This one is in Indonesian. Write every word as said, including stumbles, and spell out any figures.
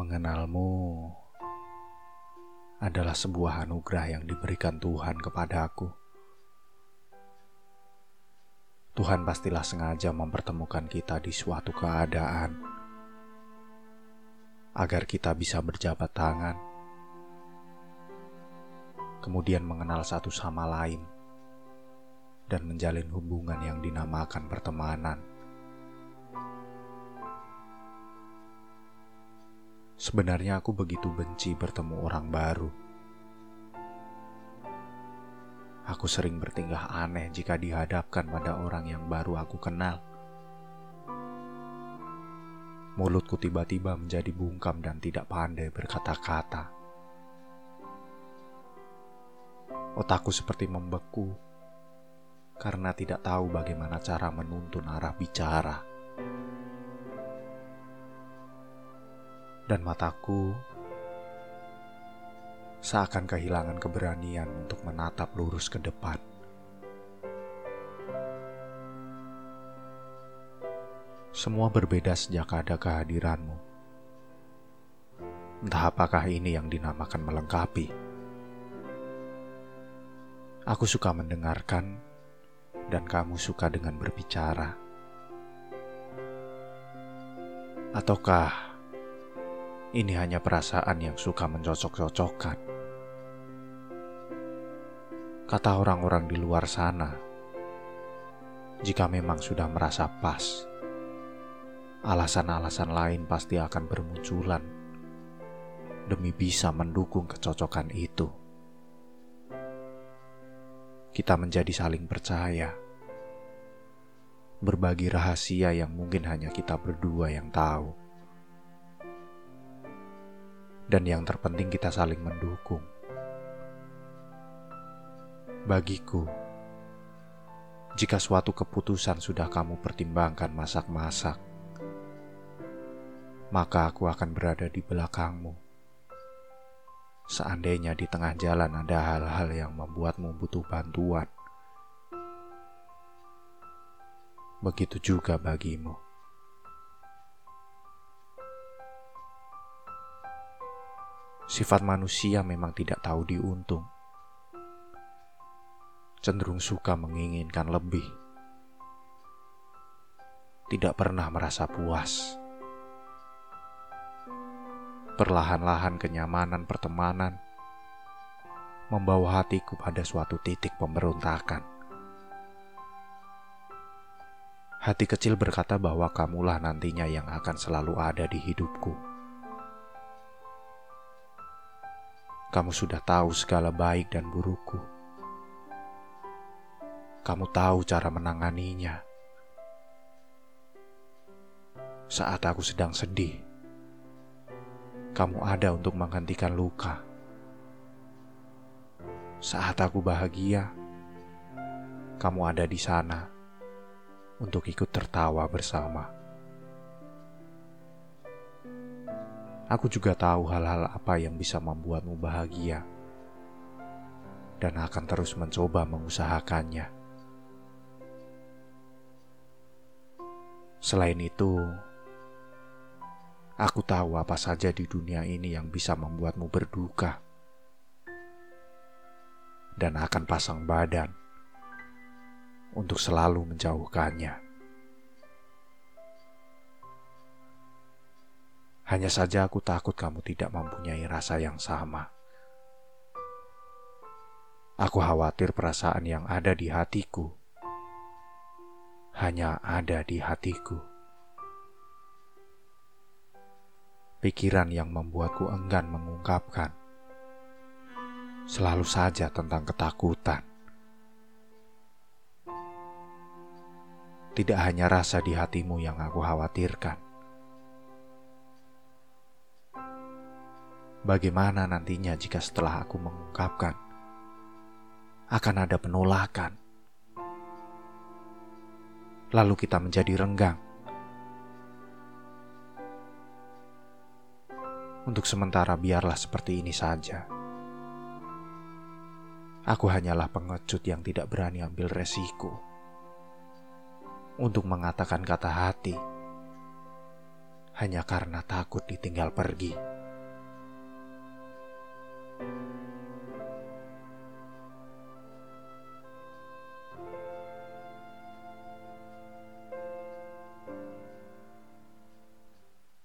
Mengenalmu adalah sebuah anugerah yang diberikan Tuhan kepadaku. Tuhan pastilah sengaja mempertemukan kita di suatu keadaan agar kita bisa berjabat tangan, kemudian mengenal satu sama lain dan menjalin hubungan yang dinamakan pertemanan. Sebenarnya aku begitu benci bertemu orang baru. Aku sering bertingkah aneh jika dihadapkan pada orang yang baru aku kenal. Mulutku tiba-tiba menjadi bungkam dan tidak pandai berkata-kata. Otakku seperti membeku karena tidak tahu bagaimana cara menuntun arah bicara. Dan mataku seakan kehilangan keberanian untuk menatap lurus ke depan. Semua berbeda sejak ada kehadiranmu. Entah apakah ini yang dinamakan melengkapi. Aku suka mendengarkan dan kamu suka dengan berbicara. Ataukah ini hanya perasaan yang suka mencocok-cocokkan? Kata orang-orang di luar sana, jika memang sudah merasa pas, alasan-alasan lain pasti akan bermunculan demi bisa mendukung kecocokan itu. Kita menjadi saling percaya, berbagi rahasia yang mungkin hanya kita berdua yang tahu. Dan yang terpenting kita saling mendukung. Bagiku, jika suatu keputusan sudah kamu pertimbangkan masak-masak, maka aku akan berada di belakangmu. Seandainya di tengah jalan ada hal-hal yang membuatmu butuh bantuan, begitu juga bagimu. Sifat manusia memang tidak tahu diuntung. Cenderung suka menginginkan lebih. Tidak pernah merasa puas. Perlahan-lahan kenyamanan pertemanan membawa hatiku pada suatu titik pemberontakan. Hati kecil berkata bahwa kamulah nantinya yang akan selalu ada di hidupku. Kamu sudah tahu segala baik dan burukku. Kamu tahu cara menanganinya. Saat aku sedang sedih, kamu ada untuk menghentikan luka. Saat aku bahagia, kamu ada di sana untuk ikut tertawa bersama. Aku juga tahu hal-hal apa yang bisa membuatmu bahagia dan akan terus mencoba mengusahakannya. Selain itu, aku tahu apa saja di dunia ini yang bisa membuatmu berduka dan akan pasang badan untuk selalu menjauhkannya. Hanya saja aku takut kamu tidak mempunyai rasa yang sama. Aku khawatir perasaan yang ada di hatiku hanya ada di hatiku. Pikiran yang membuatku enggan mengungkapkan selalu saja tentang ketakutan. Tidak hanya rasa di hatimu yang aku khawatirkan. Bagaimana nantinya jika setelah aku mengungkapkan, akan ada penolakan. Lalu kita menjadi renggang. Untuk sementara biarlah seperti ini saja. Aku hanyalah pengecut yang tidak berani ambil resiko untuk mengatakan kata hati. hanya karena takut ditinggal pergi.